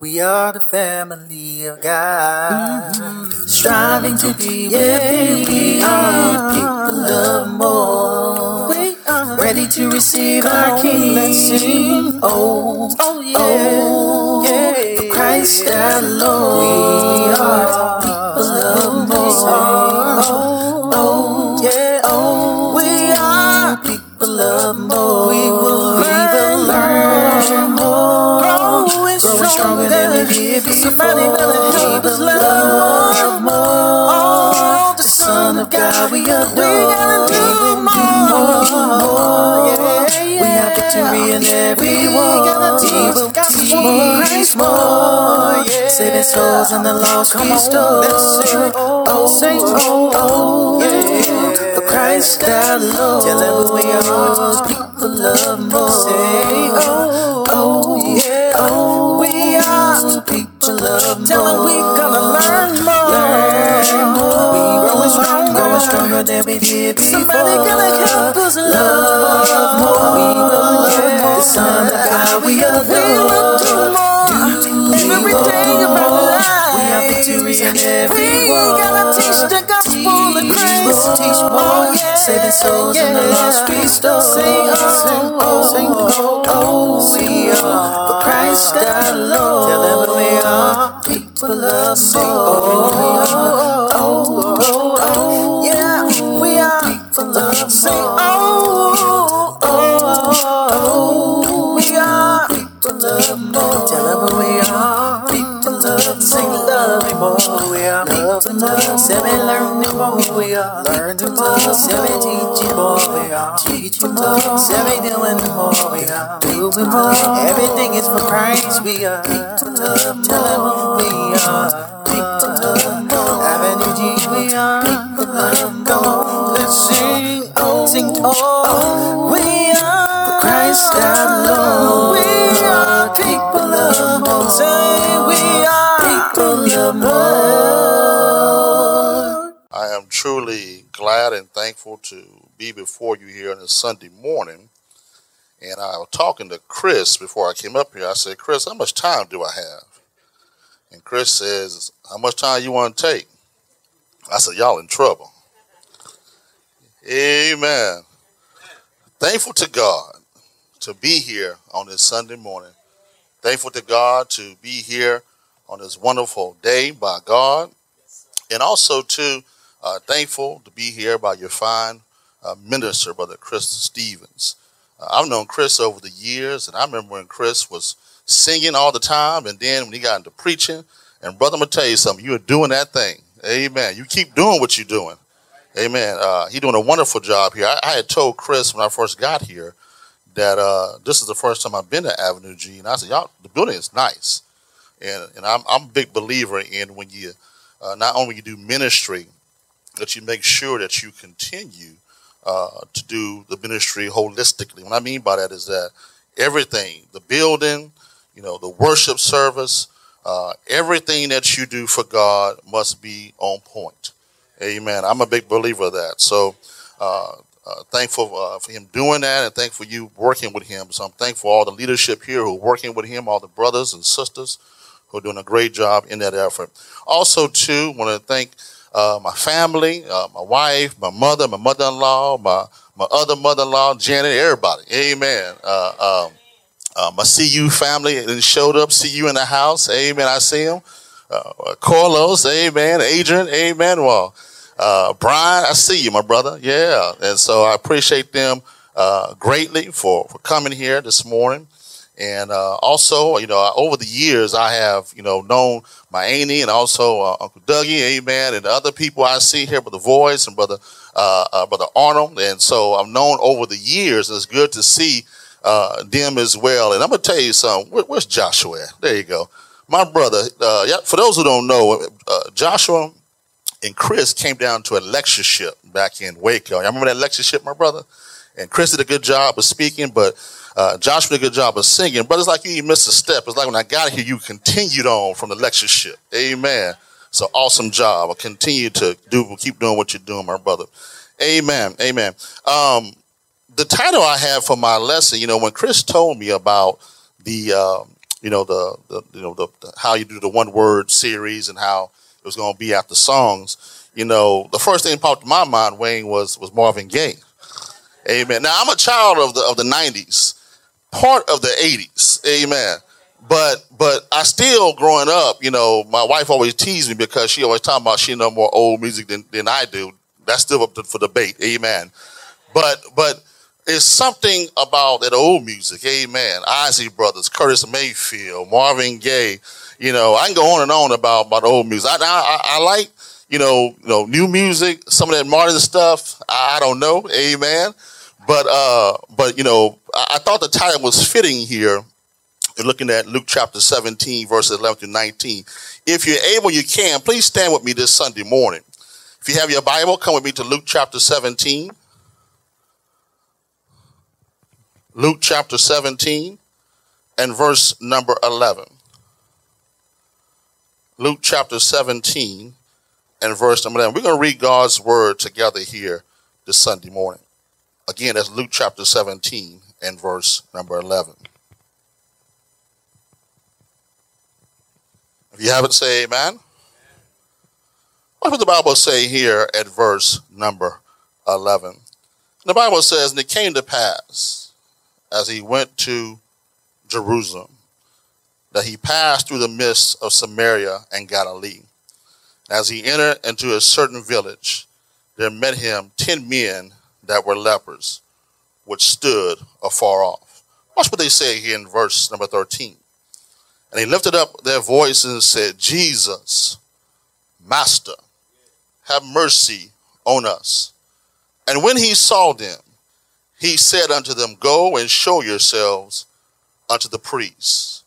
We are the family of God, striving to be where we are, people love more. We are ready to receive our King. Let's sing, oh, oh, yeah, oh, yeah. For Christ our Lord. We are people love more. Oh, oh, yeah, oh, we are people love more. We will learn more. Growing stronger than we did before. People love more. Oh, the Son of God we adore. We gotta do more. We have victory in every war. He will teach more. Saving souls and the lost we restore. Oh, say, oh, oh, yeah. For Christ our Lord. Tell them we are. People love more. Say, oh, oh, yeah, oh. People love tell more. Tell them we gonna learn more. We growing stronger than we did before. Somebody gonna help us love more. We will learn more. The Son of God we adore. We will do more. Everything about life. We have victories in every war. We gotta teach the gospel of Christ. Teach more. Yeah. Saving souls and the lost we stole. Sing, oh, we are. Christ our Lord. Tell them we are people love more. Oh, yeah, we are people love more. Say, oh, we are people love more. Tell them we are people love. Sing, love more. We are people love. Seven learning more. We are learning more. Seven teaching more. We are teaching more. Seven doing more. We are. Everything is for Christ. We are people love. Tell them we are people love. Avenue G, we are people love. Let's sing, oh, sing, oh, we are for Christ our Lord. We are people love. Say we are people love. I am truly glad and thankful to be before you here on this Sunday morning. And I was talking to Chris before I came up here. I said, Chris, how much time do I have? And Chris says, how much time you want to take? I said, y'all in trouble. Amen. Thankful to God to be here on this Sunday morning. Thankful to God to be here on this wonderful day by God. And also, too, thankful to be here by your fine minister, Brother Chris Stevens. I've known Chris over the years, and I remember when Chris was singing all the time, and then when he got into preaching, and brother, I'm going to tell you something, you are doing that thing. Amen. You keep doing what you're doing. Amen. He's doing a wonderful job here. I had told Chris when I first got here that this is the first time I've been to Avenue G, and I said, y'all, the building is nice. And I'm a big believer in when you, not only you do ministry, that you make sure that you continue to do the ministry holistically. What I mean by that is that everything, the building, you know, the worship service, everything that you do for God must be on point. Amen. I'm a big believer of that. So thankful for him doing that, and thankful for you working with him. So I'm thankful for all the leadership here who are working with him, all the brothers and sisters who are doing a great job in that effort. Also, too, want to thank my family, my wife, my mother-in-law, my other mother-in-law, Janet, everybody. Amen. My CU family and showed up. CU in the house. Amen. I see him. Carlos. Amen. Adrian. Amen. Well, Brian, I see you, my brother. Yeah. And so I appreciate them greatly for coming here this morning. And also, you know, over the years, I have, you know, known my Amy and also Uncle Dougie, amen, and other people I see here, Brother Voice and Brother Arnold. And so I've known over the years, and it's good to see them as well. And I'm going to tell you something. Where's Joshua at? There you go. My brother, for those who don't know, Joshua and Chris came down to a lectureship back in Waco. Y'all remember that lectureship, my brother? And Chris did a good job of speaking, but Josh did a good job of singing. But it's like you didn't miss a step. It's like when I got here, you continued on from the lectureship. Amen. So awesome job. I continue to keep doing what you're doing, my brother. Amen. Amen. The title I have for my lesson, you know, when Chris told me about the you know, the how you do the one word series and how it was going to be after songs, you know, the first thing that popped in my mind, Wayne, was Marvin Gaye. Amen. Now, I'm a child of the 90s, part of the 80s. Amen. But I still, growing up, you know, my wife always teased me because she always talking about she know more old music than I do. That's still up for debate. Amen. But it's something about that old music. Amen. Isley Brothers, Curtis Mayfield, Marvin Gaye. You know, I can go on and on about old music. I like, you know, new music, some of that modern stuff. I don't know. Amen. But you know, I thought the title was fitting here. You're looking at Luke chapter 17, verses 11 through 19. If you're able, you can. Please stand with me this Sunday morning. If you have your Bible, come with me to Luke chapter 17. Luke chapter 17 and verse number 11. Luke chapter 17 and verse number 11. We're going to read God's word together here this Sunday morning. Again, that's Luke chapter 17 and verse number 11. If you have it, say amen. What does the Bible say here at verse number 11? The Bible says, and it came to pass as he went to Jerusalem, that he passed through the midst of Samaria and Galilee. As he entered into a certain village, there met him 10 men that were lepers, which stood afar off. Watch what they say here in verse number 13. And they lifted up their voices and said, Jesus, Master, have mercy on us. And when he saw them, he said unto them, Go and show yourselves unto the priests.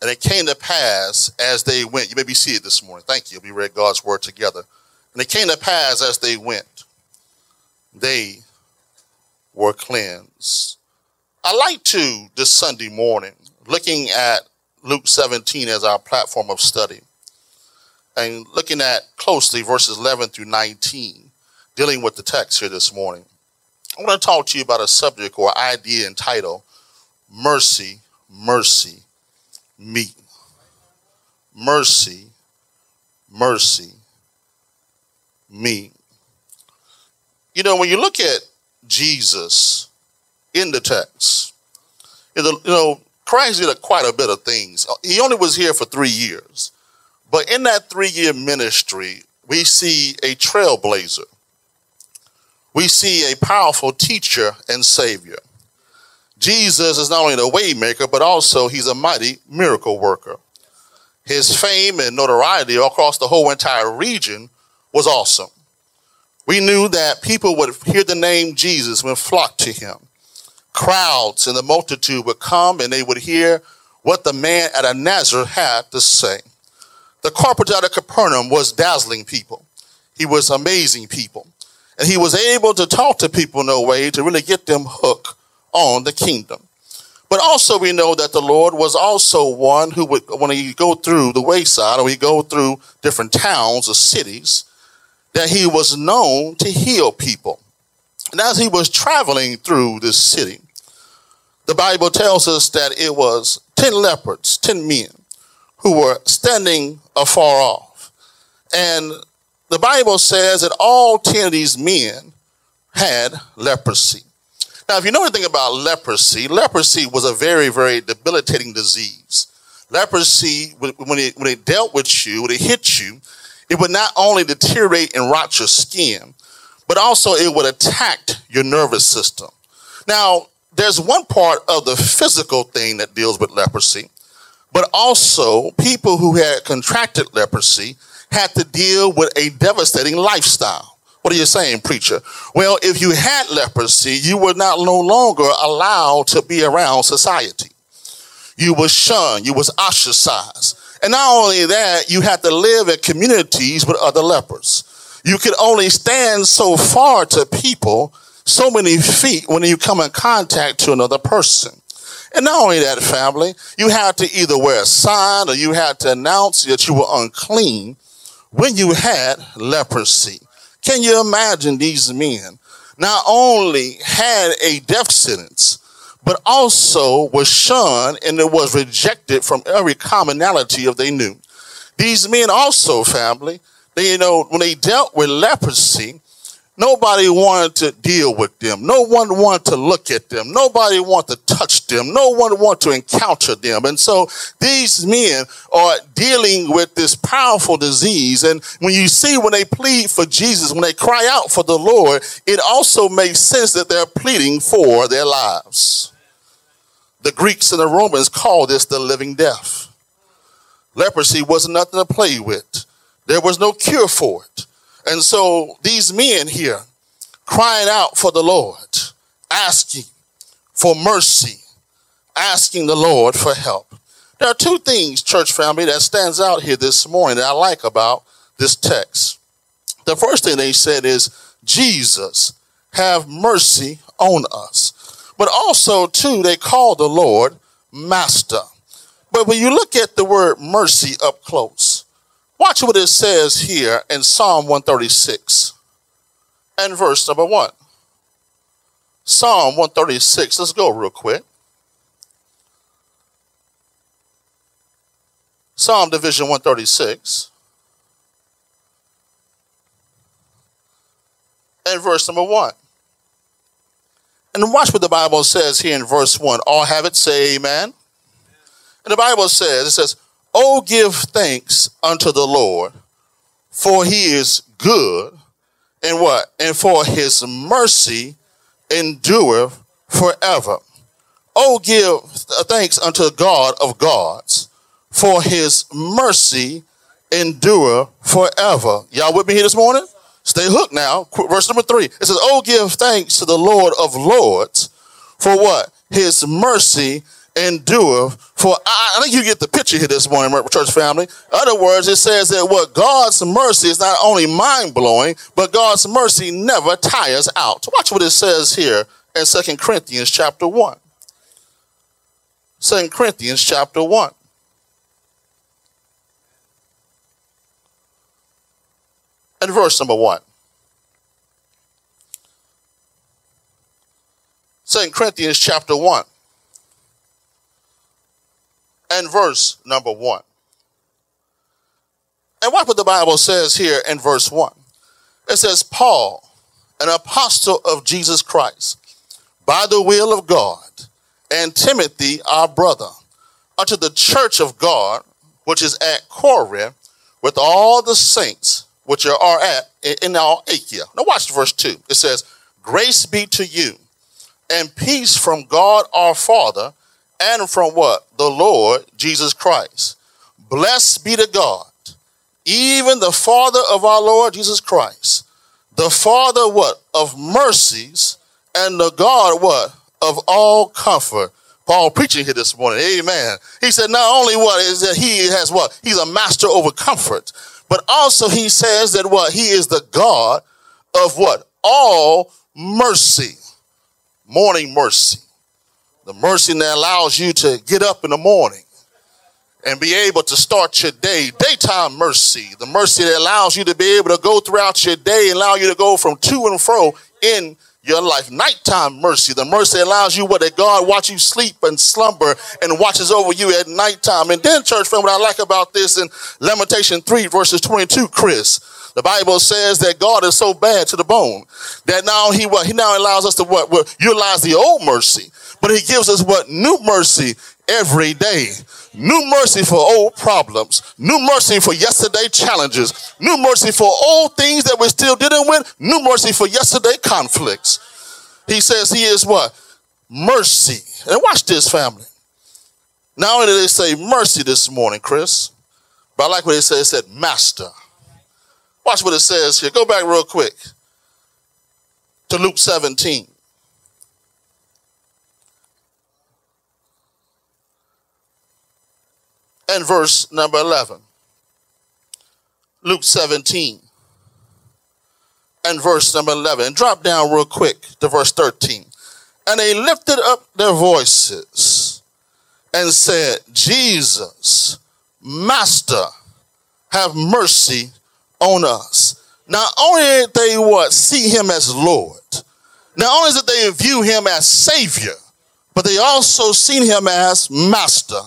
And it came to pass as they went. You may be seated this morning. Thank you. We read God's word together. And it came to pass as they went, they were cleansed. I like to, this Sunday morning, looking at Luke 17 as our platform of study, and looking at closely verses 11 through 19, dealing with the text here this morning. I want to talk to you about a subject or idea entitled Mercy, Mercy Me. Mercy, Mercy Me. You know, when you look at Jesus in the text, you know, Christ did quite a bit of things. He only was here for 3 years. But in that 3-year ministry, we see a trailblazer. We see a powerful teacher and savior. Jesus is not only the waymaker, but also he's a mighty miracle worker. His fame and notoriety across the whole entire region was awesome. We knew that people would hear the name Jesus and flock to him. Crowds and the multitude would come and they would hear what the man out of Nazareth had to say. The carpenter out of Capernaum was dazzling people. He was amazing people. And he was able to talk to people in a way to really get them hooked on the kingdom. But also we know that the Lord was also one who would, when he go through the wayside or he go through different towns or cities, that he was known to heal people. And as he was traveling through this city, the Bible tells us that it was 10 leopards, 10 men, who were standing afar off. And the Bible says that all 10 of these men had leprosy. Now, if you know anything about leprosy, leprosy was a very, very debilitating disease. Leprosy, when it dealt with you, when it hit you, it would not only deteriorate and rot your skin, but also it would attack your nervous system. Now, there's one part of the physical thing that deals with leprosy, but also people who had contracted leprosy had to deal with a devastating lifestyle. What are you saying, preacher? Well, if you had leprosy, you were no longer allowed to be around society. You were shunned, you was ostracized. And not only that, you had to live in communities with other lepers. You could only stand so far to people, so many feet, when you come in contact to another person. And not only that, family, you had to either wear a sign or you had to announce that you were unclean when you had leprosy. Can you imagine these men not only had a death sentence, but also was shunned and it was rejected from every commonality of they knew. These men also, family, they, you know, when they dealt with leprosy, nobody wanted to deal with them. No one wanted to look at them. Nobody wanted to touch them. No one wanted to encounter them. And so these men are dealing with this powerful disease. And when you see when they plead for Jesus, when they cry out for the Lord, it also makes sense that they're pleading for their lives. The Greeks and the Romans called this the living death. Leprosy was nothing to play with. There was no cure for it. And so these men here crying out for the Lord, asking for mercy, asking the Lord for help. There are two things, church family, that stands out here this morning that I like about this text. The first thing they said is, Jesus, have mercy on us. But also, too, they call the Lord Master. But when you look at the word mercy up close, watch what it says here in Psalm 136 and verse number 1. Psalm 136. Let's go real quick. Psalm division 136 and verse number 1. And watch what the Bible says here in verse 1. All have it, say amen. And the Bible says, it says, "Oh, give thanks unto the Lord, for he is good," and what? "And for his mercy endureth forever. Oh, give thanks unto God of gods, for his mercy endureth forever." Y'all with me here this morning? Stay hooked now. Verse number 3. It says, "Oh, give thanks to the Lord of lords," for what? "His mercy endure," for I think you get the picture here this morning, church family. In other words, it says that what God's mercy is not only mind-blowing, but God's mercy never tires out. Watch what it says here in 2 Corinthians chapter 1. 2 Corinthians chapter 1. And verse number 1. 2 Corinthians chapter 1. And verse number 1. And watch what the Bible says here in verse 1. It says, "Paul, an apostle of Jesus Christ, by the will of God, and Timothy, our brother, unto the church of God, which is at Corinth, with all the saints which are at in all Achaia." Now watch verse 2. It says, "Grace be to you, and peace from God our Father, and from what? The Lord Jesus Christ. Blessed be to God, even the Father of our Lord Jesus Christ, the Father what? Of mercies, and the God what? Of all comfort." Paul preaching here this morning. Amen. He said not only what is that he has what? He's a master over comfort, but also he says that what? He is the God of what? All mercy. Morning mercy. The mercy that allows you to get up in the morning and be able to start your day. Daytime mercy. The mercy that allows you to be able to go throughout your day and allow you to go from to and fro in your life. Nighttime mercy. The mercy that allows you what? That God watch you sleep and slumber and watches over you at nighttime. And then, church friend, what I like about this in Lamentation 3 verses 22, Chris, the Bible says that God is so bad to the bone that now he now allows us to what? Well, utilize the old mercy. But he gives us what? New mercy every day. New mercy for old problems. New mercy for yesterday challenges. New mercy for old things that we're still dealing with. New mercy for yesterday conflicts. He says he is what? Mercy. And watch this, family. Not only did they say mercy this morning, Chris, but I like what they said. It said master. Watch what it says here. Go back real quick to Luke 17. And verse number 11. Luke 17. And verse number 11. And drop down real quick to verse 13. "And they lifted up their voices and said, Jesus, Master, have mercy on us." Not only did they what? See him as Lord. Not only did they view him as Savior, but they also seen him as master.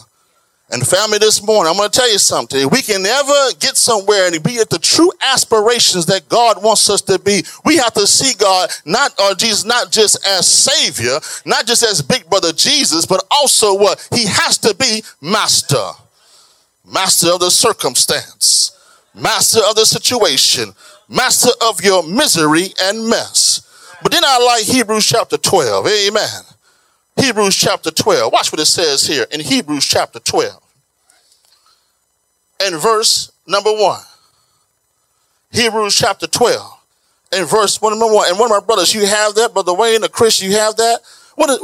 And family, this morning, I'm going to tell you something. We can never get somewhere and be at the true aspirations that God wants us to be. We have to see God, not just as Savior, not just as Big Brother Jesus, but also what? He has to be master. Master of the circumstance. Master of the situation. Master of your misery and mess. But then I like Hebrews chapter 12. Amen. Hebrews chapter 12. Watch what it says here in Hebrews chapter 12. And verse number 1. Hebrews chapter 12. And verse number 1. And one of my brothers, you have that? Brother Wayne or Chris, you have that? What is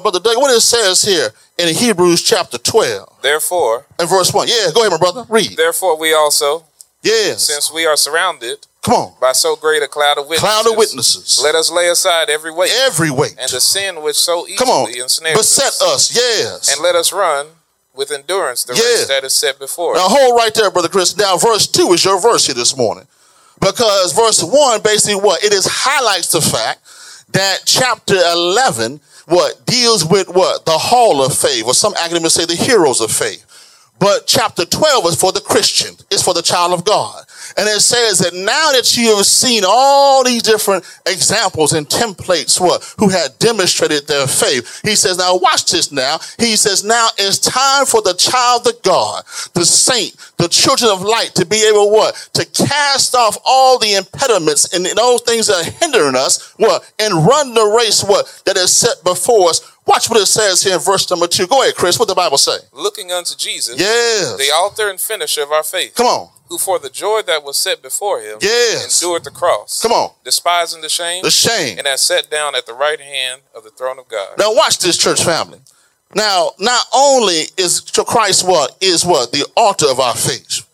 Brother Doug, what it says here in Hebrews chapter 12? Therefore. And verse 1. Yeah, go ahead, my brother. Read. Therefore we also. Yes. Since we are surrounded. Come on. By so great a cloud of witnesses. Let us lay aside every weight. And the sin which so easily ensnares us. Beset us. Yes. And let us run with endurance the race that is set before us. Now hold right there, Brother Chris. Now verse 2 is your verse here this morning. Because verse 1 basically what? It is highlights the fact that chapter 11 what? Deals with what? The hall of faith. Or some academics say the heroes of faith. But chapter 12 is for the Christian. It's for the child of God. And it says that now that you have seen all these different examples and templates who had demonstrated their faith, he says, now watch this now. He says, now it's time for the child of God, the saint, the children of light to be able what? To cast off all the impediments and those things that are hindering us and run the race that is set before us. Watch what it says here in verse number 2. Go ahead, Chris. What the Bible say? Looking unto Jesus, the author and finisher of our faith. Come on. Who for the joy that was set before him endured the cross. Come on. Despising the shame. And has sat down at the right hand of the throne of God. Now watch this, church family. Now, not only is Christ the author of our faith,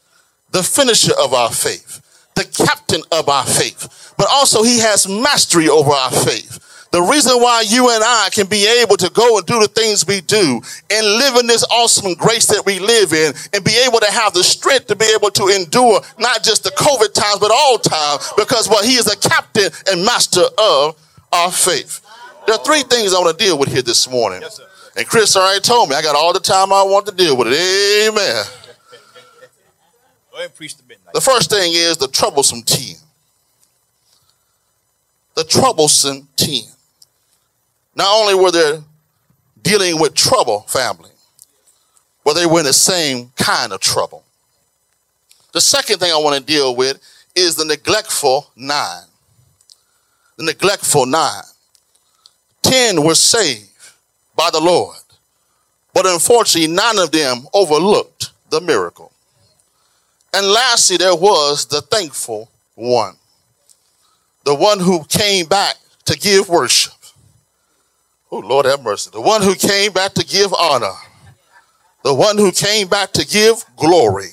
the finisher of our faith, the captain of our faith, but also he has mastery over our faith. The reason why you and I can be able to go and do the things we do and live in this awesome grace that we live in and be able to have the strength to be able to endure not just the COVID times, but all times, because he is a captain and master of our faith. There are three things I want to deal with here this morning. Yes, sir. And Chris already told me I got all the time I want to deal with it. Amen. Go ahead, preach the midnight. The first thing is the troublesome 10. The troublesome 10. Not only were they dealing with trouble, family, but they were in the same kind of trouble. The second thing I want to deal with is the neglectful 9. The neglectful 9. 10 were saved by the Lord, but unfortunately, none of them overlooked the miracle. And lastly, there was the thankful 1. The one who came back to give worship. Oh, Lord have mercy. The one who came back to give honor. The one who came back to give glory.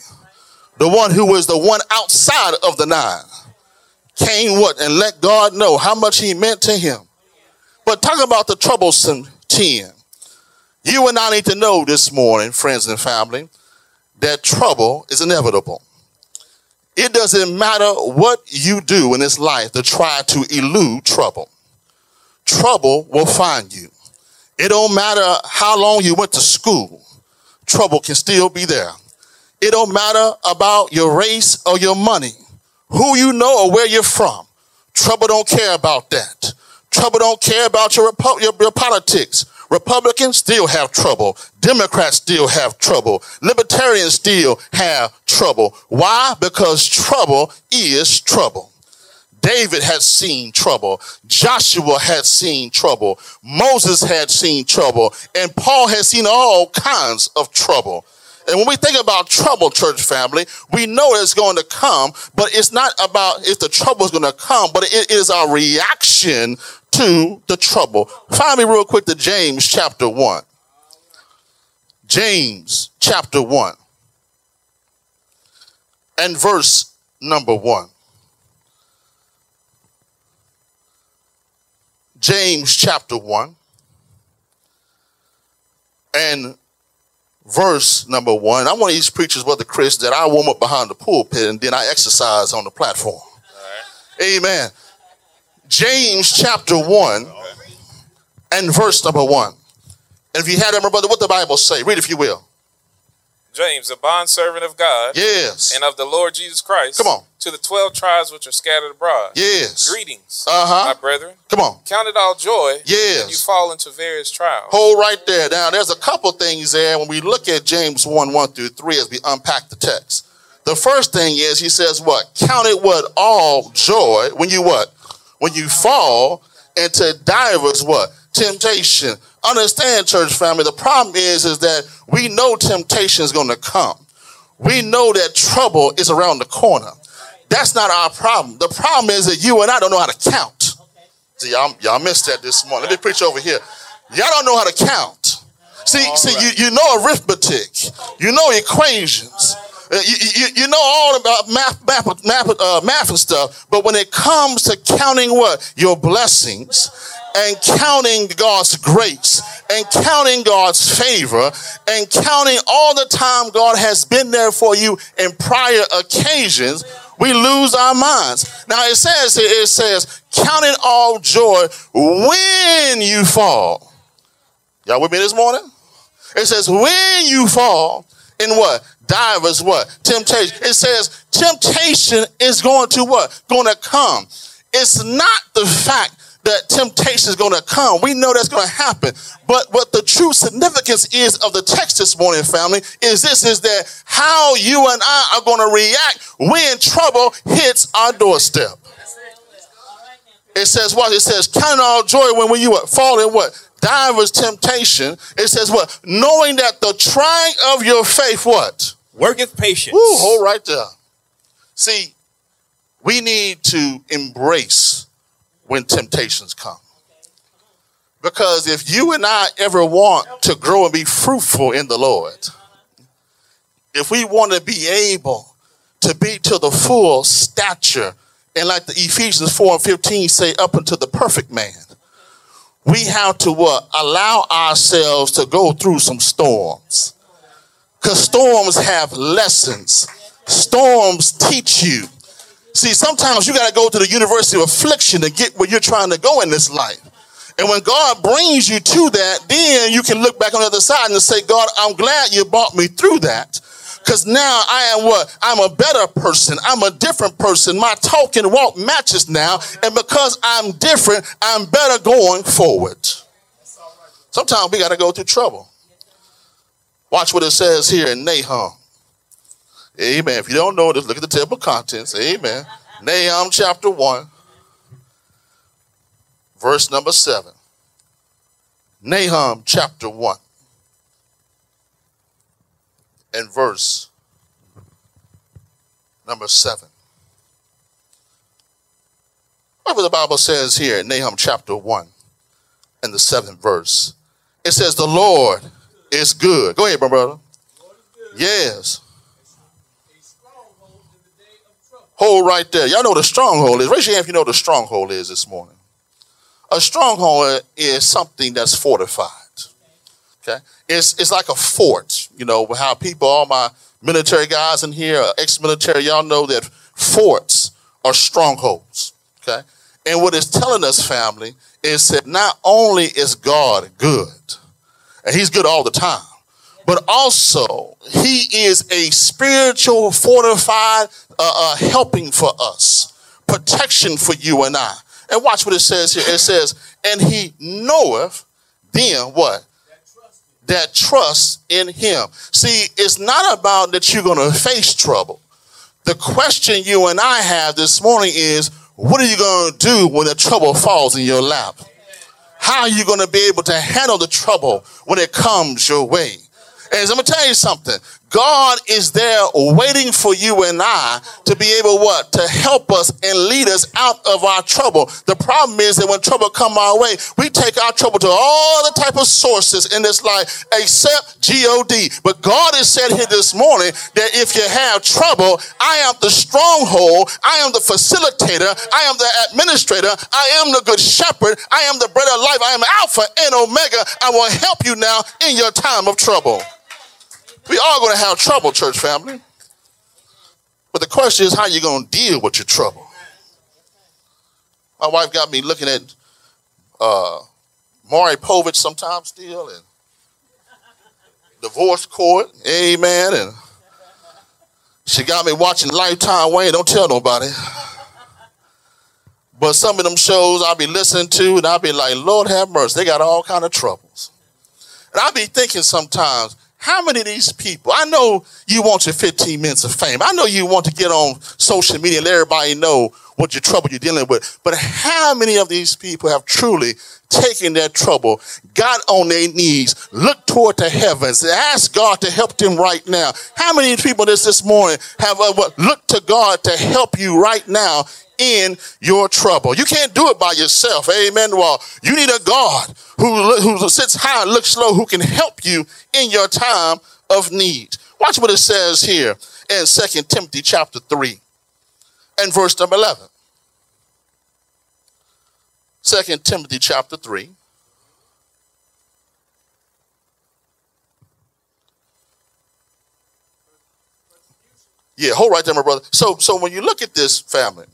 The one who was the one outside of the 9. Came and let God know how much he meant to him. But talk about the troublesome 10. You and I need to know this morning, friends and family, that trouble is inevitable. It doesn't matter what you do in this life to try to elude trouble. Trouble will find you. It don't matter how long you went to school. Trouble can still be there. It don't matter about your race or your money, who you know or where you're from. Trouble don't care about that. Trouble don't care about your politics. Republicans still have trouble. Democrats still have trouble. Libertarians still have trouble. Why? Because trouble is trouble. David had seen trouble. Joshua had seen trouble. Moses had seen trouble. And Paul had seen all kinds of trouble. And when we think about trouble, church family, we know it's going to come, but it's not about if the trouble is going to come, but it is our reaction to the trouble. Find me real quick to James chapter 1. James chapter 1 and verse number 1. James chapter 1 and verse number 1. I'm one of these preachers, Brother Chris, that I warm up behind the pulpit and then I exercise on the platform. Right. Amen. James chapter 1 and verse number 1. And if you had that, my brother, what the Bible say? Read if you will. James, a bondservant of God, yes, and of the Lord Jesus Christ, come on, to the 12 tribes which are scattered abroad, yes, greetings, my brethren, come on, count it all joy, yes, when you fall into various trials. Hold right there. Now, there's a couple things there when we look at James 1:1-3 as we unpack the text. The first thing is he says what? Count it what? All joy when you what? When you fall into divers what? Temptation. Understand, church family, the problem is that we know temptation is going to come. We know that trouble is around the corner. That's not our problem. The problem is that you and I don't know how to count. See, y'all missed that this morning. Let me preach over here. Y'all don't know how to count. See, you know arithmetic. You know equations. You know all about math and stuff, but when it comes to counting what? Your blessings and counting God's grace and counting God's favor and counting all the time God has been there for you in prior occasions, we lose our minds. Now it says, count it all joy when you fall. Y'all with me this morning? It says, when you fall in what? Divers what? Temptation. It says temptation is going to what? Going to come. It's not the fact that temptation is going to come. We know that's going to happen. But what the true significance is of the text this morning, family, is this, is that how you and I are going to react when trouble hits our doorstep. It says what? It says count all joy when you what? Fall in what? Divers temptation. It says what? Knowing that the trying of your faith what? Worketh patience. Woo, hold right there. See, we need to embrace when temptations come. Because if you and I ever want to grow and be fruitful in the Lord, if we want to be able to be to the full stature, and like the Ephesians 4:15 say, up unto the perfect man, we have to what? Allow ourselves to go through some storms. Because storms have lessons. Storms teach you. See, sometimes you got to go to the university of affliction to get where you're trying to go in this life. And when God brings you to that, then you can look back on the other side and say, God, I'm glad you brought me through that. Because now I am what? I'm a better person. I'm a different person. My talk and walk matches now. And because I'm different, I'm better going forward. Sometimes we got to go through trouble. Watch what it says here in Nahum. Amen. If you don't know this, look at the table of contents. Amen. Nahum chapter 1, verse number 7. Nahum chapter 1. And verse number 7. What the Bible says here in Nahum chapter 1 and the 7th verse. It says, the Lord is good. Go ahead, my brother. Yes. Hold right there. Y'all know what a stronghold is. Raise your hand if you know what a stronghold is this morning. A stronghold is something that's fortified. Okay. It's like a fort, you know, how people, all my military guys in here, ex-military, y'all know that forts are strongholds. Okay. And what it's telling us, family, is that not only is God good, and he's good all the time, but also he is a spiritual fortified helping for us, protection for you and I. And watch what it says here. It says, and he knoweth them what? That trust in him. See, it's not about that you're going to face trouble. The question you and I have this morning is, what are you going to do when the trouble falls in your lap? How are you going to be able to handle the trouble when it comes your way? And I'm going to tell you something. God is there waiting for you and I to be able what? To help us and lead us out of our trouble. The problem is that when trouble comes our way, we take our trouble to all the type of sources in this life except G-O-D. But God has said here this morning that if you have trouble, I am the stronghold, I am the facilitator, I am the administrator, I am the good shepherd, I am the bread of life, I am Alpha and Omega. I will help you now in your time of trouble. We all going to have trouble, church family. But the question is, how you going to deal with your trouble? My wife got me looking at Maury Povich sometimes still, and divorce court. Amen. And she got me watching Lifetime, Wayne. Don't tell nobody. But some of them shows I'll be listening to, and I'll be like, Lord have mercy. They got all kind of troubles. And I'll be thinking sometimes, how many of these people? I know you want your 15 minutes of fame. I know you want to get on social media and let everybody know what your trouble you're dealing with. But how many of these people have truly taken their trouble, got on their knees, looked toward the heavens, and asked God to help them right now? How many people this morning have looked to God to help you right now in your trouble? You can't do it by yourself. Amen. Well, you need a God who sits high and looks low, who can help you in your time of need. Watch what it says here in 2 Timothy chapter 3 and verse number 11. 2 Timothy chapter 3. Yeah, hold right there, my brother. So when you look at this, family,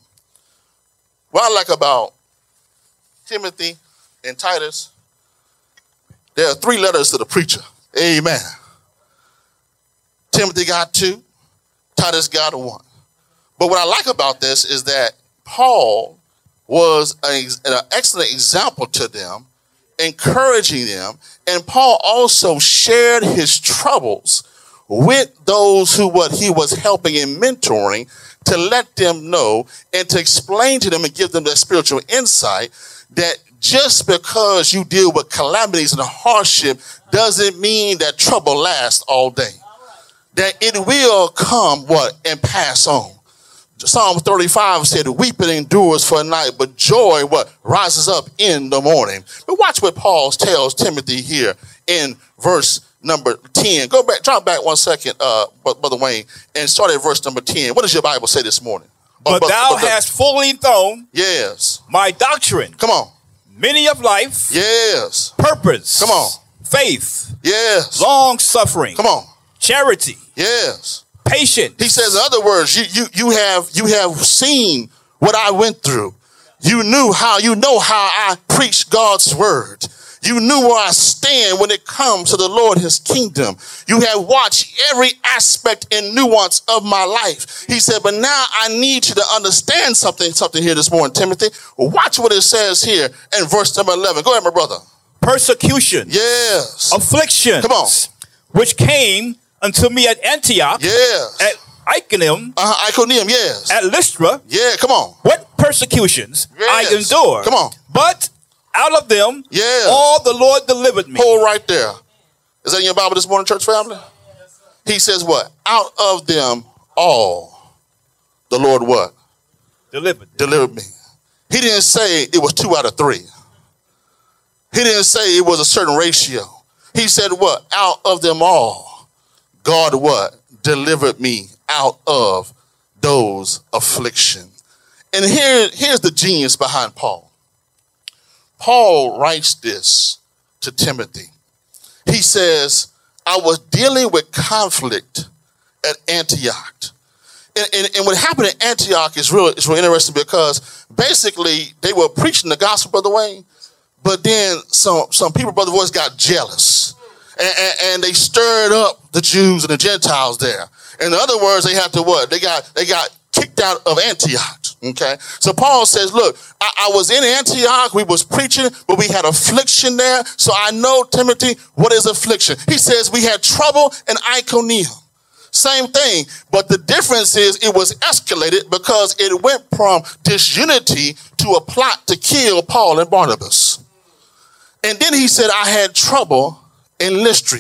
what I like about Timothy and Titus, there are three letters to the preacher. Amen. Timothy got two, Titus got one. But what I like about this is that Paul was an excellent example to them, encouraging them. And Paul also shared his troubles with those who he was helping and mentoring, to let them know and to explain to them and give them that spiritual insight that just because you deal with calamities and hardship doesn't mean that trouble lasts all day. That it will come and pass on. Psalm 35 said, weeping endures for a night, but joy rises up in the morning. But watch what Paul tells Timothy here in verse number 10. Go back, drop back 1 second, Brother Wayne, and start at verse number 10. What does your Bible say this morning? But thou hast fully known, yes, my doctrine. Come on. Meaning of life. Yes. Purpose. Come on. Faith. Yes. Long suffering. Come on. Charity. Yes. Patient. He says, in other words, you have seen what I went through. You know how I preach God's word. You knew where I stand when it comes to the Lord, his kingdom. You have watched every aspect and nuance of my life. He said, but now I need you to understand something here this morning, Timothy. Watch what it says here in verse number 11. Go ahead, my brother. Persecution. Yes. Affliction. Come on. Which came unto me at Antioch. Yes. At Iconium. Iconium, yes. At Lystra. Yeah, come on. What persecutions, yes, I endure. Come on. But out of them, yes, all the Lord delivered me. Hold right there. Is that in your Bible this morning, church family? Yes, he says what? Out of them all, the Lord what? Delivered me. He didn't say it was 2 out of 3. He didn't say it was a certain ratio. He said what? Out of them all, God what? Delivered me out of those afflictions. And here's the genius behind Paul. Paul writes this to Timothy. He says, I was dealing with conflict at Antioch. And what happened at Antioch is really interesting, because basically they were preaching the gospel, Brother Wayne, but then some people, Brother Voice, got jealous. And they stirred up the Jews and the Gentiles there. In other words, they had to what? They got kicked out of Antioch. Okay, so Paul says, look, I was in Antioch, we was preaching, but we had affliction there. So I know, Timothy, what is affliction? He says we had trouble in Iconium. Same thing, but the difference is it was escalated because it went from disunity to a plot to kill Paul and Barnabas. And then he said, I had trouble in Lystra.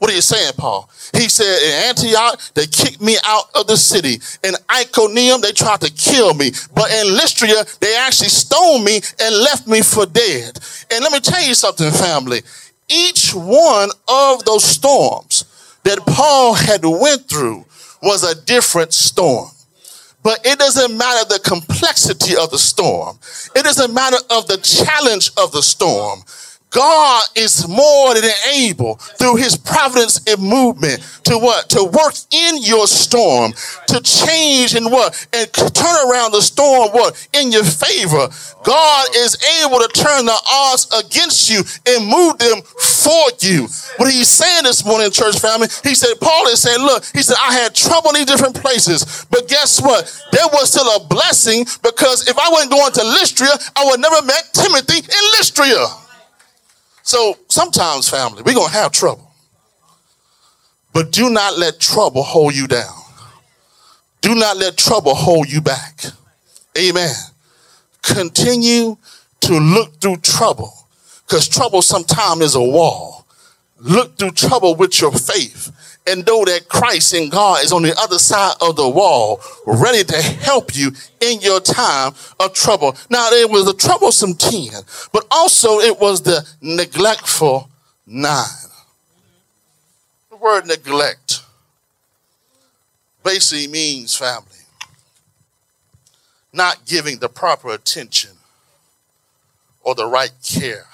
What are you saying, Paul? He said, in Antioch, they kicked me out of the city. In Iconium, they tried to kill me. But in Lystra, they actually stoned me and left me for dead. And let me tell you something, family. Each one of those storms that Paul had went through was a different storm. But it doesn't matter the complexity of the storm. It doesn't matter of the challenge of the storm. God is more than able through his providence and movement to what? To work in your storm, to change and what? And turn around the storm what? In your favor. God is able to turn the odds against you and move them for you. What he's saying this morning, church family, he said, Paul is saying, look, he said, I had trouble in these different places, but guess what? There was still a blessing, because if I wasn't going to Lystra, I would never met Timothy in Lystra. So sometimes, family, we're going to have trouble. But do not let trouble hold you down. Do not let trouble hold you back. Amen. Continue to look through trouble, because trouble sometimes is a wall. Look through trouble with your faith and know that Christ and God is on the other side of the wall, ready to help you in your time of trouble. Now, there was a troublesome 10, but also it was the neglectful 9. The word neglect basically means, family, not giving the proper attention or the right care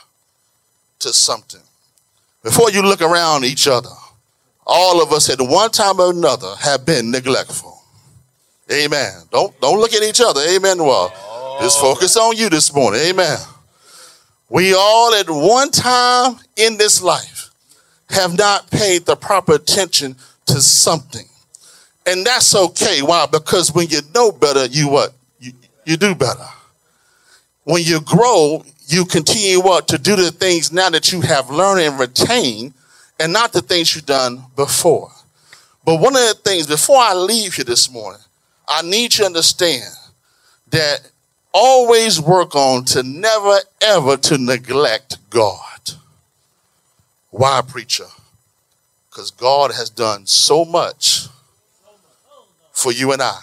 to something. Before you look around each other, all of us at one time or another have been neglectful. Amen. Don't look at each other. Amen. Well, just focus on you this morning. Amen. We all at one time in this life have not paid the proper attention to something. And that's okay. Why? Because when you know better, you what? You do better. When you grow, you continue what? To do the things now that you have learned and retained, and not the things you've done before. But one of the things, before I leave here this morning, I need you to understand that always work on to never, ever to neglect God. Why, preacher? Because God has done so much for you and I.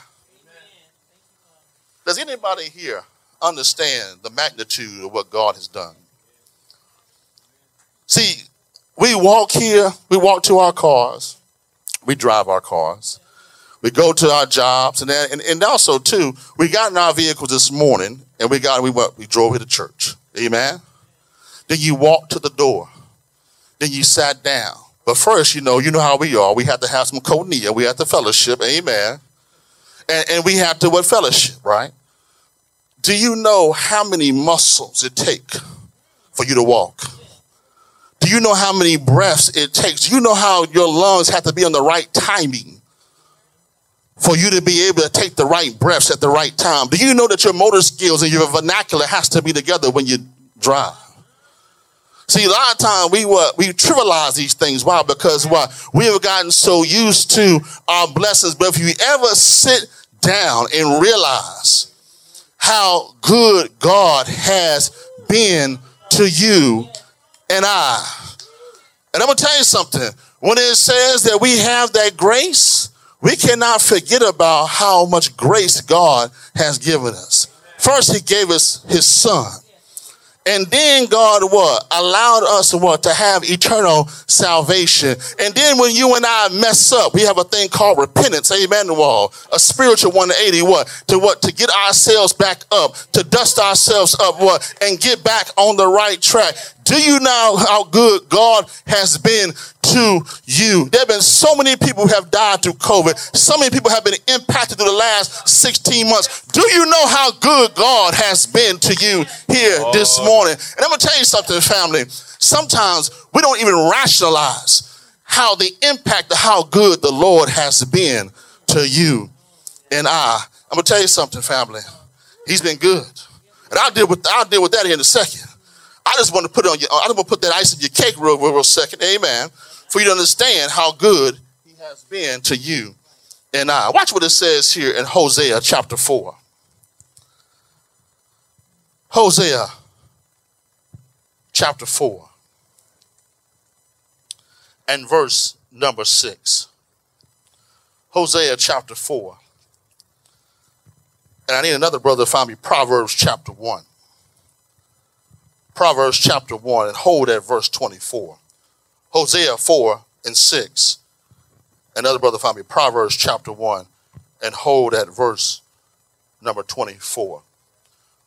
Does anybody here understand the magnitude of what God has done? See, we walk here, we walk to our cars, we drive our cars, we go to our jobs, and also too, we got in our vehicles this morning, and we drove here to church. Amen. Then you walk to the door, then you sat down. But first, you know how we are. We have to have some koinonia. We have to fellowship. Amen. And we have to fellowship, right? Do you know how many muscles it takes for you to walk? Do you know how many breaths it takes? Do you know how your lungs have to be on the right timing for you to be able to take the right breaths at the right time? Do you know that your motor skills and your vernacular has to be together when you drive? See, a lot of times we trivialize these things. Why? Because why? We have gotten so used to our blessings. But if you ever sit down and realize how good God has been to you and I. And I'm going to tell you something. When it says that we have that grace, we cannot forget about how much grace God has given us. First, he gave us his son. And then God what? Allowed us what? To have eternal salvation. And then when you and I mess up, we have a thing called repentance. Amen. A spiritual 180 what? To what? To get ourselves back up, to dust ourselves up what? And get back on the right track. Do you know how good God has been to you? There have been so many people who have died through COVID. So many people have been impacted through the last 16 months. Do you know how good God has been to you here this morning? And I'm going to tell you something, family. Sometimes we don't even rationalize how the impact of how good the Lord has been to you and I. I'm going to tell you something, family. He's been good. And I'll deal with that here in a second. I just want to put that ice in your cake real second, amen, for you to understand how good he has been to you and I. Watch what it says here in Hosea chapter 4. Hosea chapter 4 and verse number 6. Hosea chapter 4. And I need another brother to find me Proverbs chapter 1. Proverbs chapter 1 and hold at verse 24. Hosea 4 and 6. Another brother found me. Proverbs chapter 1 and hold at verse number 24.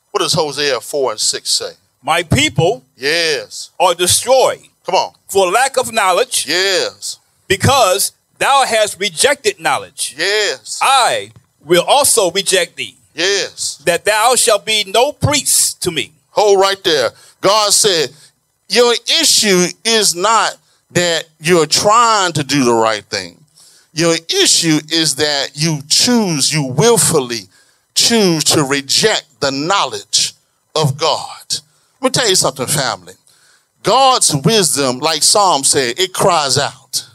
What does Hosea 4 and 6 say? My people, yes, are destroyed. Come on. For lack of knowledge. Yes. Because thou hast rejected knowledge. Yes. I will also reject thee. Yes. That thou shalt be no priest to me. Hold right there. God said, your issue is not that you're trying to do the right thing. Your issue is that you willfully choose to reject the knowledge of God. Let me tell you something, family. God's wisdom, like Psalm said, it cries out.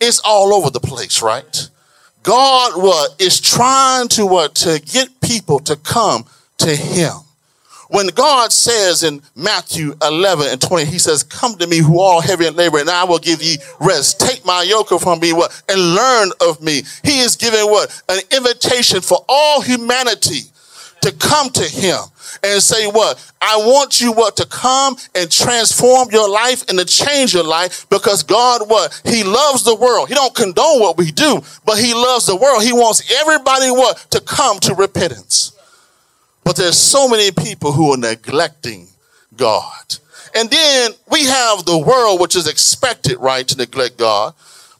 It's all over the place, right? God is trying to get people to come to him. When God says in Matthew 11:20, he says, come to me who all heavy and labor, and I will give ye rest. Take my yoke from me and learn of me. He is giving an invitation for all humanity to come to him and say I want you to come and transform your life and to change your life, because God he loves the world. He don't condone what we do, but he loves the world. He wants everybody to come to repentance. But there's so many people who are neglecting God. And then we have the world, which is expected, right, to neglect God.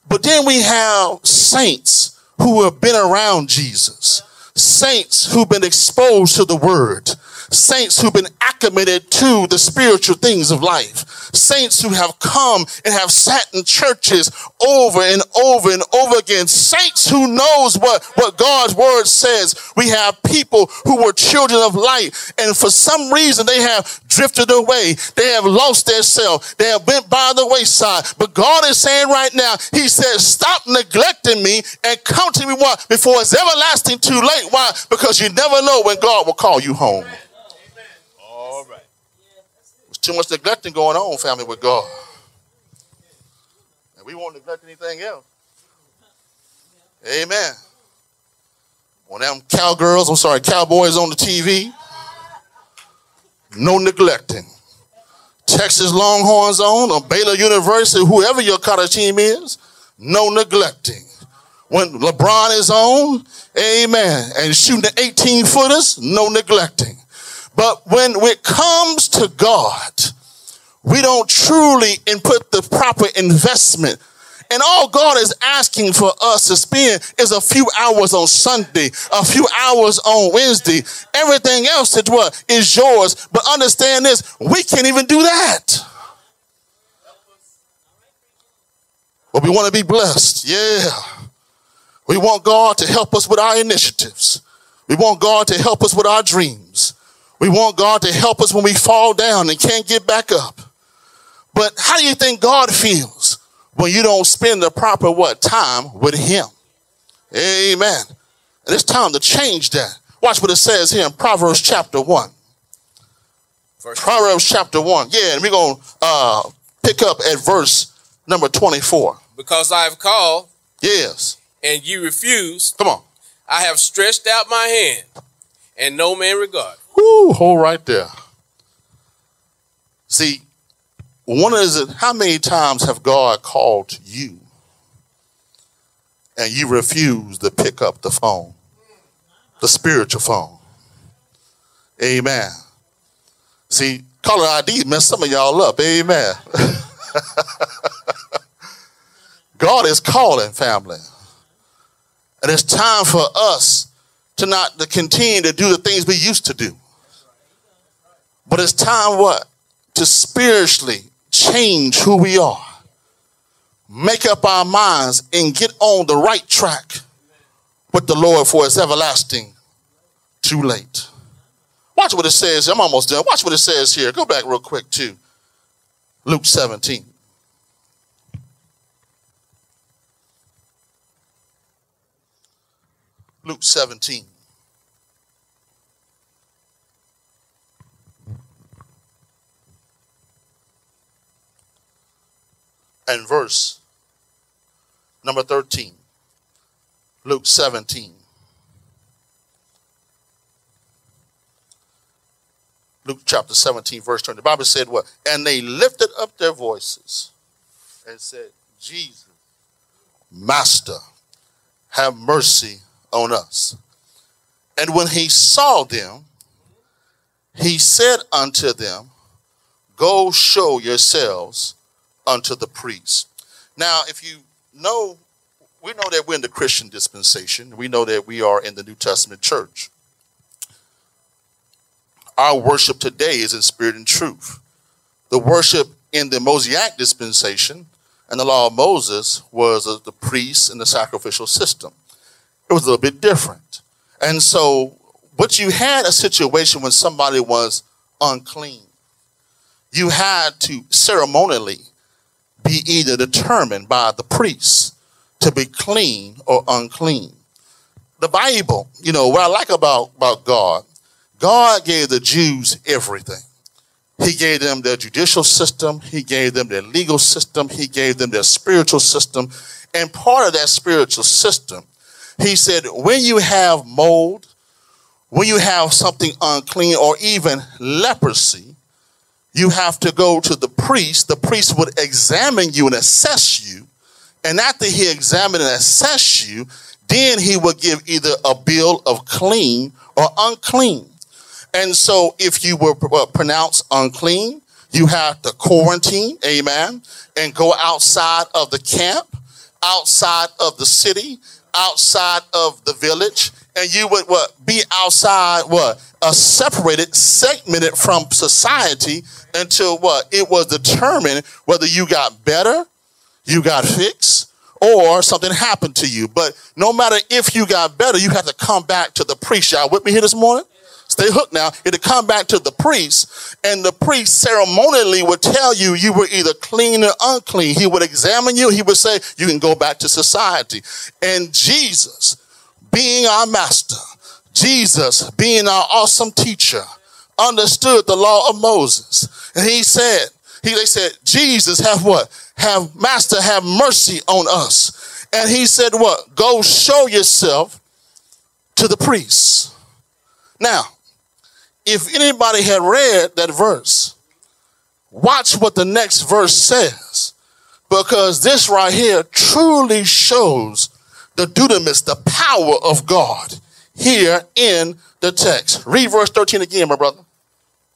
But then we have saints who have been around Jesus. Saints who've been exposed to the word. Saints who've been acclimated to the spiritual things of life. Saints who have come and have sat in churches over and over and over again. Saints who knows what God's word says. We have people who were children of light, and for some reason they have drifted away. They have lost their self. They have went by the wayside. But God is saying right now, he says, stop neglecting me and come to me before it's everlasting too late. Why? Because you never know when God will call you home. All right. There's too much neglecting going on, family, with God. And we won't neglect anything else. Amen. When them cowboys on the TV, no neglecting. Texas Longhorns on, or Baylor University, whoever your college team is, no neglecting. When LeBron is on, amen, and shooting the 18-footers, no neglecting. But when it comes to God, we don't truly put the proper investment. And all God is asking for us to spend is a few hours on Sunday, a few hours on Wednesday. Everything else is yours. But understand this, we can't even do that. But we want to be blessed. Yeah. We want God to help us with our initiatives. We want God to help us with our dreams. We want God to help us when we fall down and can't get back up. But how do you think God feels when you don't spend the proper time with him? Amen. And it's time to change that. Watch what it says here in Proverbs chapter 1. Proverbs chapter 1. Yeah, and we're going to pick up at verse number 24. Because I have called. Yes. And you refuse. Come on. I have stretched out my hand, and no man regard. Woo, hold right there. See, one is, how many times have God called you and you refuse to pick up the phone, the spiritual phone? Amen. See, caller ID messed some of y'all up. Amen. God is calling, family. And it's time for us to not to continue to do the things we used to do. But it's time to spiritually change who we are. Make up our minds and get on the right track with the Lord, for it's everlasting too late. Watch what it says. I'm almost done. Watch what it says here. Go back real quick to Luke 17. Luke 17. And verse number 13. Luke 17. Luke chapter 17, verse 20. The Bible said what? And they lifted up their voices and said, Jesus, Master, have mercy on us. And when he saw them, he said unto them, Go show yourselves unto the priests. Now, if you know, we know that we're in the Christian dispensation. We know that we are in the New Testament church. Our worship today is in spirit and truth. The worship in the Mosaic dispensation and the law of Moses was of the priests and the sacrificial system. It was a little bit different. And so, but you had a situation when somebody was unclean. You had to ceremonially be either determined by the priest to be clean or unclean. The Bible, you know, what I like about God, God gave the Jews everything. He gave them their judicial system. He gave them their legal system. He gave them their spiritual system. And part of that spiritual system, he said, when you have mold, when you have something unclean or even leprosy, you have to go to the priest. The priest would examine you and assess you. And after he examined and assessed you, then he would give either a bill of clean or unclean. And so if you were pronounced unclean, you have to quarantine, amen, and go outside of the camp, outside of the city, outside of the village. And you would be outside, separated, segmented from society until it was determined whether you got better, you got fixed, or something happened to you. But no matter if you got better, you have to come back to the priest. Y'all with me here this morning? Stay hooked now. You had to come back to the priest, and the priest ceremonially would tell you you were either clean or unclean. He would examine you. He would say, you can go back to society. And Jesus, being our master, Jesus, being our awesome teacher, understood the law of Moses. And he said, they said, Jesus, have what? Have master, have mercy on us. And he said, what? Go show yourself to the priests. Now, if anybody had read that verse, watch what the next verse says, because this right here truly shows the dunamis, the power of God here in the text. Read verse 13 again, my brother.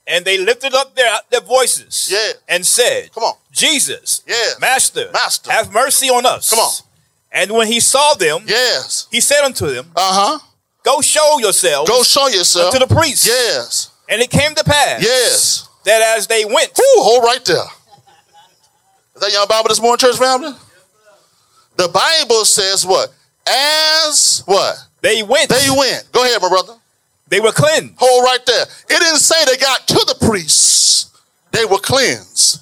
And they lifted up their voices, yeah, and said, come on, Jesus, yes, Master, have mercy on us. Come on. And when he saw them, yes, he said unto them, Go show yourselves to the priests. Yes. And it came to pass, yes, that as they went. Woo, hold right there. Is that y'all Bible this morning, church family? Yes, the Bible says what? As what? They went. Go ahead, my brother. They were cleansed. Hold right there. It didn't say they got to the priests. They were cleansed.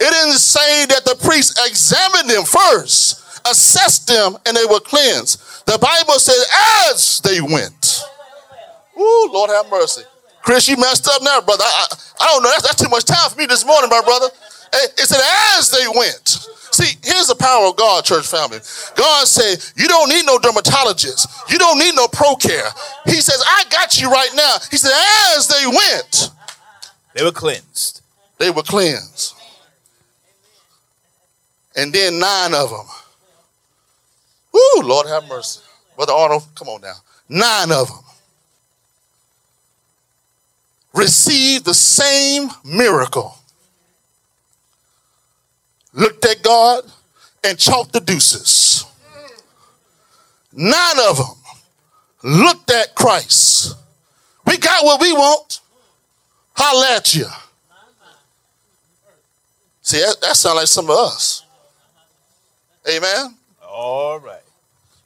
It didn't say that the priests examined them first, assessed them, and they were cleansed. The Bible says as they went. Ooh, Lord have mercy. Chris, you messed up now, brother. I don't know. That's too much time for me this morning, my brother. It said as they went. See, here's the power of God, church family. God said, you don't need no dermatologist. You don't need no ProCare. He says, I got you right now. He said, as they went. They were cleansed. And then 9 of them. Woo, Lord have mercy. Brother Arnold, come on now. 9 of them received the same miracle. Looked at God and chalked the deuces. 9 of them looked at Christ. We got what we want. Holla at you. See, that sounds like some of us. Amen. All right.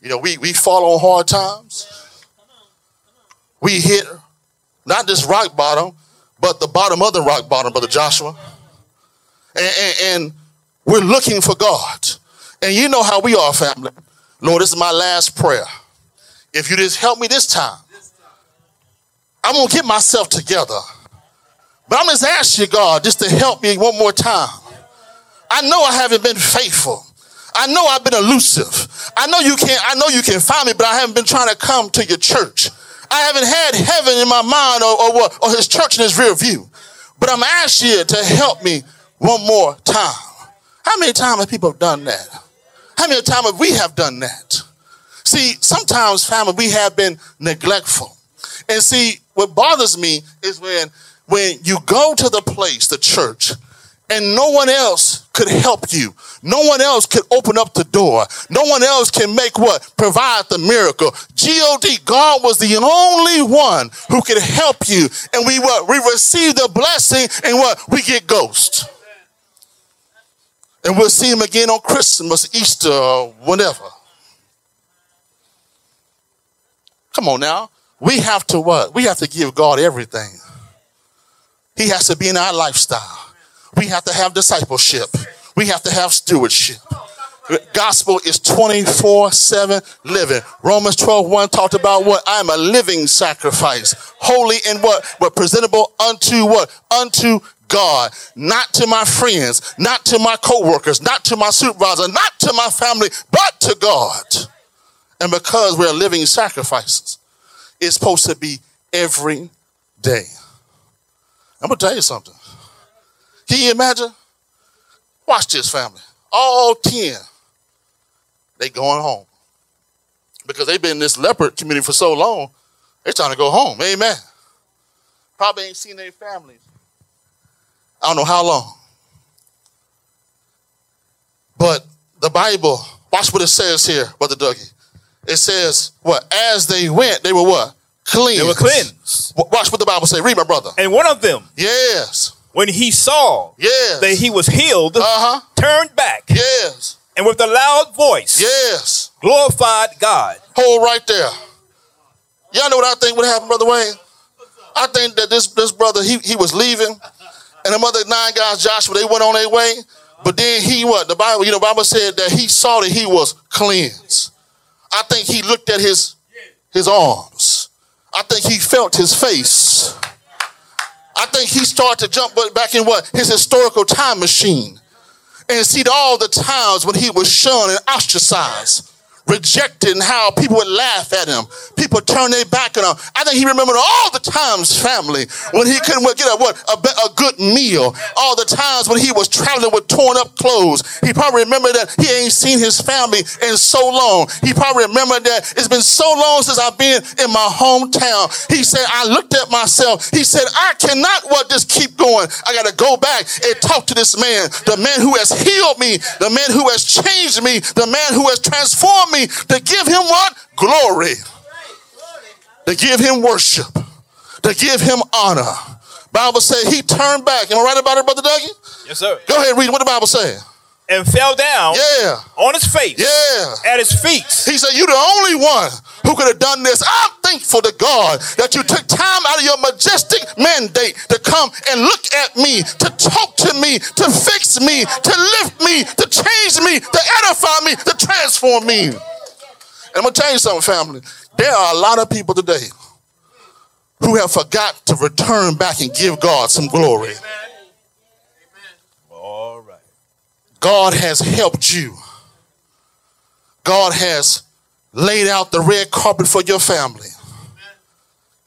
You know, we fall on hard times. We hit not just rock bottom, but the bottom of the rock bottom, Brother Joshua. And we're looking for God. And you know how we are, family. Lord, this is my last prayer. If you just help me this time, I'm going to get myself together. But I'm just asking you, God, just to help me one more time. I know I haven't been faithful. I know I've been elusive. I know you can find me, but I haven't been trying to come to your church. I haven't had heaven in my mind or his church in his rear view. But I'm asking you to help me one more time. How many times have people done that? How many times have we have done that? See, sometimes, family, we have been neglectful. And see, what bothers me is when you go to the place, the church, and no one else could help you. No one else could open up the door. No one else can make what? Provide the miracle. G-O-D, God was the only one who could help you. And we what? We receive the blessing and what? We get ghosts. And we'll see him again on Christmas, Easter, or whatever. Come on now. We have to what? We have to give God everything. He has to be in our lifestyle. We have to have discipleship. We have to have stewardship. Gospel is 24/7 living. Romans 12:1 talked about what? I'm a living sacrifice. Holy and what? But presentable unto what? Unto God. Not to my friends, not to my co-workers, not to my supervisor, not to my family, but to God. And because we're living sacrifices, it's supposed to be every day. I'm going to tell you something. Can you imagine? Watch this, family. All 10, they going home. Because they've been in this leopard community for so long, they're trying to go home. Amen. Probably ain't seen their families. I don't know how long. But the Bible, watch what it says here, Brother Dougie. It says, what? As they went, they were what? Cleansed. They were cleansed. Watch what the Bible says. Read, my brother. And one of them. Yes. When he saw that he was healed, turned back. Yes. And with a loud voice. Yes. Glorified God. Hold right there. Y'all know what I think would happen, Brother Wayne? I think that this brother, he was leaving. And the mother 9 guys, Joshua, they went on their way. But then he what? The Bible, the Bible said that he saw that he was cleansed. I think he looked at his arms. I think he felt his face. I think he started to jump back in what? His historical time machine. And see all the times when he was shunned and ostracized, rejected, and how people would laugh at him. People turned their back on him. I think he remembered all the times, family, when he couldn't get a good meal. All the times when he was traveling with torn up clothes. He probably remembered that he ain't seen his family in so long. He probably remembered that it's been so long since I've been in my hometown. He said, I looked at myself. He said, I cannot just keep going. I got to go back and talk to this man, the man who has healed me, the man who has changed me, the man who has transformed me, to give him what? Glory. To give him worship. To give him honor. Bible said he turned back. Am I right about it, Brother Dougie? Yes, sir. Go ahead and read what the Bible said. And fell down on his face. Yeah. At his feet. He said, you're the only one who could have done this. I'm thankful to God that you took time out of your majestic mandate to come and look at me, to talk to me, to fix me, to lift me, to change me, to edify me, to transform me. And I'm going to tell you something, family. There are a lot of people today who have forgot to return back and give God some glory. Amen. All right. God has helped you. God has laid out the red carpet for your family.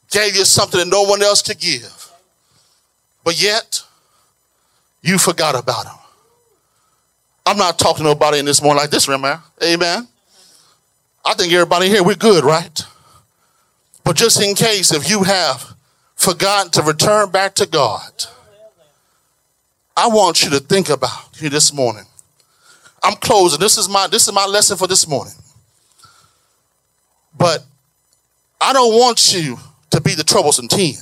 Gave you something that no one else could give. But yet, you forgot about him. I'm not talking to nobody in this morning like this, remember? Amen. I think everybody here, we're good, right? But just in case, if you have forgotten to return back to God, I want you to think about here this morning. I'm closing. This is my lesson for this morning. But I don't want you to be the troublesome 10.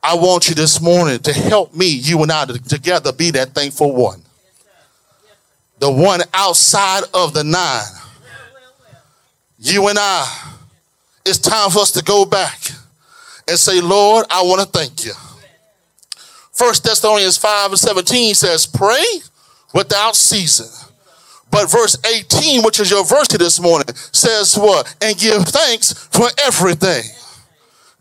I want you this morning to help me, you and I, to together be that thankful one. The one outside of the 9. You and I, it's time for us to go back and say, Lord, I want to thank you. 1 Thessalonians 5:17 says, pray without ceasing. But verse 18, which is your verse to this morning, says what? And give thanks for everything.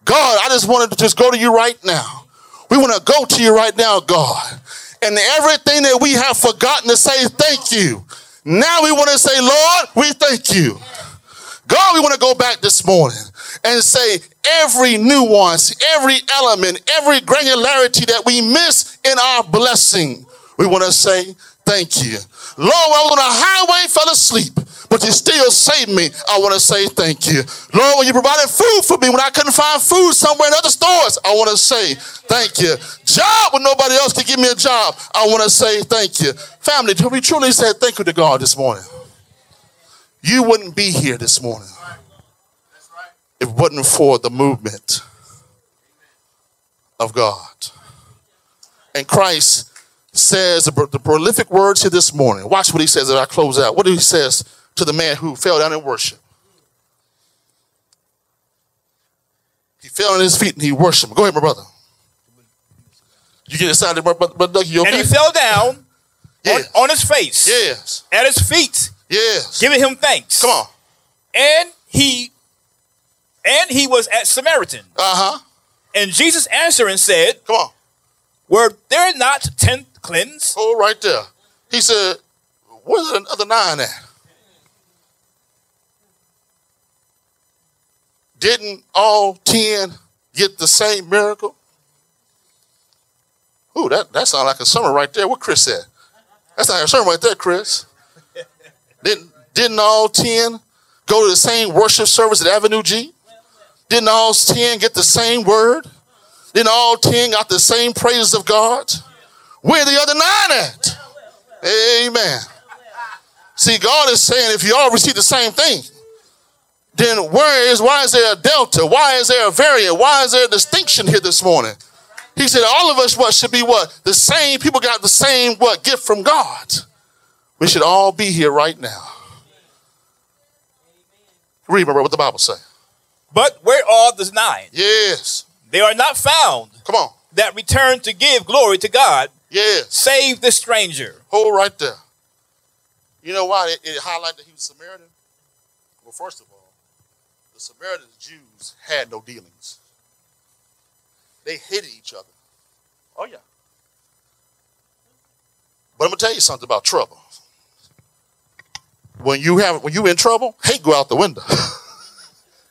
God, I just wanted to go to you right now. We want to go to you right now, God. And everything that we have forgotten to say, thank you. Now we want to say, Lord, we thank you. God, we want to go back this morning and say every nuance, every element, every granularity that we miss in our blessing, we want to say thank you. Lord, I was on a highway, fell asleep, but you still saved me. I want to say thank you. Lord, when you provided food for me, when I couldn't find food somewhere in other stores, I want to say thank you. Job, when nobody else could give me a job, I want to say thank you. Family, we truly said thank you to God this morning. You wouldn't be here this morning if it wasn't for the movement of God. And Christ says the prolific words here this morning. Watch what he says as I close out. What he says to the man who fell down in worship. He fell on his feet and he worshiped. Go ahead, my brother. You get excited, brother Dougie, you okay? And he fell down on his face. Yes. At his feet. Yes. Giving him thanks. Come on. And he was at Samaritan. Uh-huh. And Jesus answering said, come on. Were there not 10 cleansed? Oh, right there. He said, where's the other 9 at? Didn't all 10 get the same miracle? Ooh, that sounds like a sermon right there. What Chris said. That's like a sermon right there, Chris. Didn't all 10 go to the same worship service at Avenue G? Didn't all 10 get the same word? Then all 10 got the same praises of God. Where are the other 9 at? Amen. See, God is saying if you all receive the same thing, then why is there a delta? Why is there a variant? Why is there a distinction here this morning? He said all of us should be the same. People got the same gift from God. We should all be here right now. Read what the Bible says. But where are the 9? Yes. They are not found. Come on. That return to give glory to God. Yes. Save the stranger. Hold right there. You know why it highlighted that he was Samaritan? Well, first of all, the Samaritan Jews had no dealings. They hated each other. Oh, yeah. But I'm going to tell you something about trouble. When you're in trouble, hate go out the window.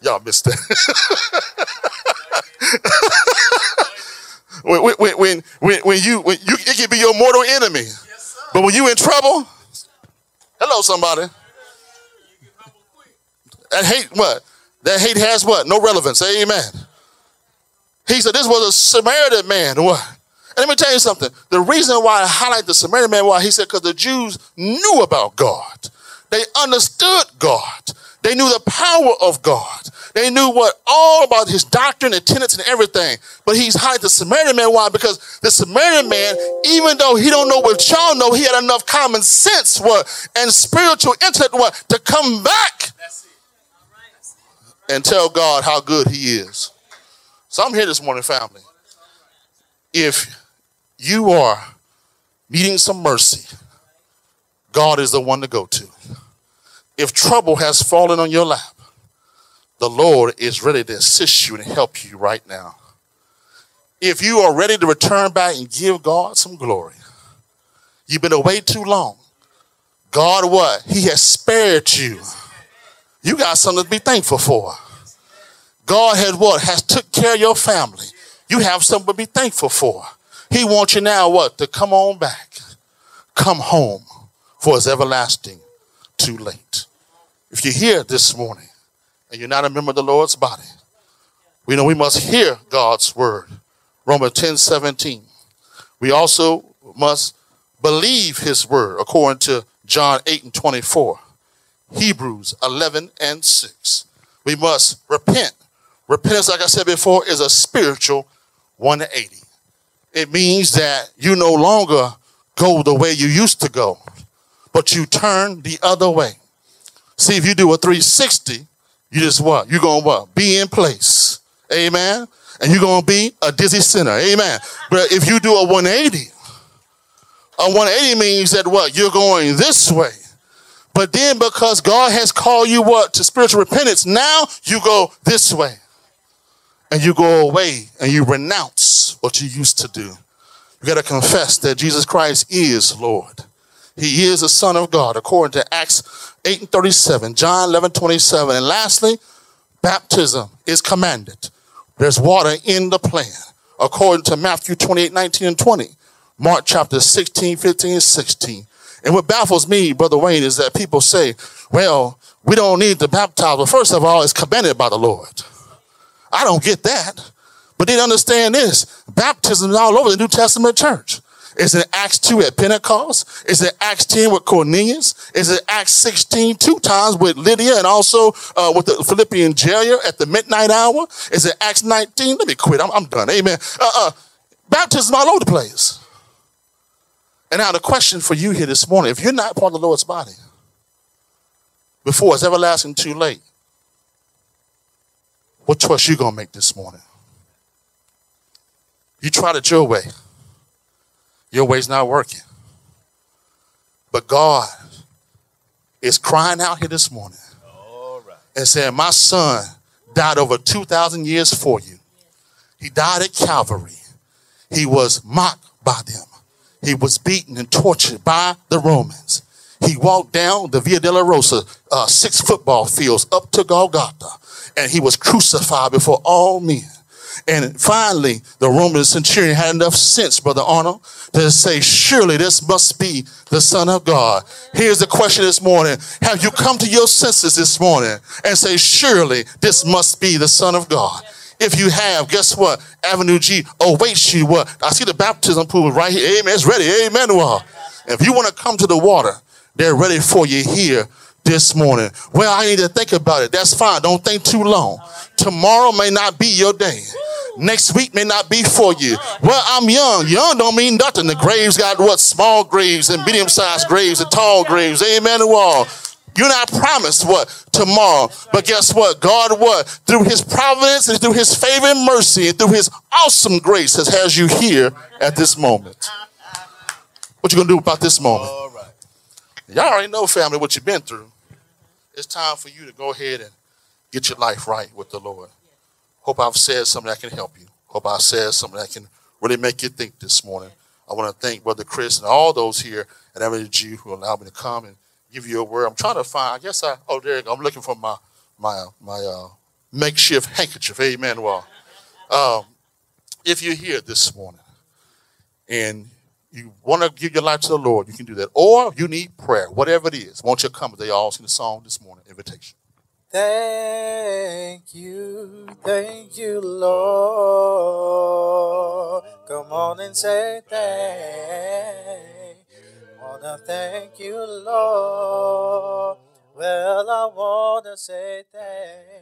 Y'all missed that. when you it can be your mortal enemy, yes, but when you in trouble, hello somebody. That hate has no relevance. Amen. He said this was a Samaritan man. What? And let me tell you something. The reason why I highlight the Samaritan man, why he said, because the Jews knew about God. They understood God. They knew the power of God. They knew all about his doctrine and tenets and everything. But he's hiding the Samaritan man. Why? Because the Samaritan man, even though he don't know what y'all know, he had enough common sense and spiritual intellect to come back and tell God how good he is. So I'm here this morning, family. If you are needing some mercy, God is the one to go to. If trouble has fallen on your lap, the Lord is ready to assist you and help you right now. If you are ready to return back and give God some glory, you've been away too long. God what? He has spared you. You got something to be thankful for. God has what? Has took care of your family. You have something to be thankful for. He wants you now what? To come on back. Come home, for it's everlasting too late. If you're here this morning, and you're not a member of the Lord's body, we know we must hear God's word. Romans 10:17. We also must believe his word according to John 8:24. Hebrews 11:6. We must repent. Repentance, like I said before, is a spiritual 180. It means that you no longer go the way you used to go, but you turn the other way. See, if you do a 360, you just what? You're going to what? Be in place. Amen. And you're going to be a dizzy sinner. Amen. But if you do a 180, a 180 means that what? You're going this way. But then because God has called you what? To spiritual repentance. Now you go this way. And you go away and you renounce what you used to do. You got to confess that Jesus Christ is Lord. He is the Son of God, according to Acts 8:37, John 11:27. And lastly, baptism is commanded. There's water in the plan, according to Matthew 28:19 and 20, Mark chapter 16:15 and 16, And what baffles me, Brother Wayne, is that people say, well, we don't need to baptize. Well, first of all, it's commanded by the Lord. I don't get that. But then understand this. Baptism is all over the New Testament church. It's in Acts 2 at Pentecost. It's in Acts 10 with Cornelius. It's in Acts 16 two times with Lydia and also with the Philippian jailer at the midnight hour. It's in Acts 19. Let me quit. I'm done. Amen. Baptism all over the place. And now the question for you here this morning, if you're not part of the Lord's body, before it's everlasting too late, what choice you going to make this morning? You tried it your way. Your way's not working. But God is crying out here this morning and saying, my son died over 2,000 years for you. He died at Calvary. He was mocked by them. He was beaten and tortured by the Romans. He walked down the Via della Rosa, 6 football fields up to Golgotha, and he was crucified before all men. And finally, the Roman centurion had enough sense, Brother Arnold, to say, surely this must be the Son of God. Here's the question this morning. Have you come to your senses this morning and say, surely this must be the Son of God? If you have, guess what? Avenue G awaits you. What? I see the baptism pool right here. Amen. It's ready. Amen. If you want to come to the water, they're ready for you here this morning. Well, I need to think about it. That's fine. Don't think too long. Tomorrow may not be your day. Next week may not be for you. Well, I'm young. Young don't mean nothing. The graves got what? Small graves and medium-sized graves and tall graves. Amen. You're not promised what? Tomorrow. But guess what? God what? Through his providence and through his favor and mercy and through his awesome grace has you here at this moment. What you going to do about this moment? Y'all already know, family, what you've been through. It's time for you to go ahead and get your life right with the Lord. Hope I've said something that can help you. Hope I've said something that can really make you think this morning. I want to thank Brother Chris and all those here at Avenue G who allowed me to come and give you a word. I'm trying to find, oh, there you go. I'm looking for my makeshift handkerchief. Amen. If you're here this morning and you want to give your life to the Lord, you can do that. Or you need prayer, whatever it is. Won't you come? They all sing the song this morning, Invitation. Thank you, Lord. Come on and say thank you. Wanna thank you, Lord. Well, I wanna say thank you.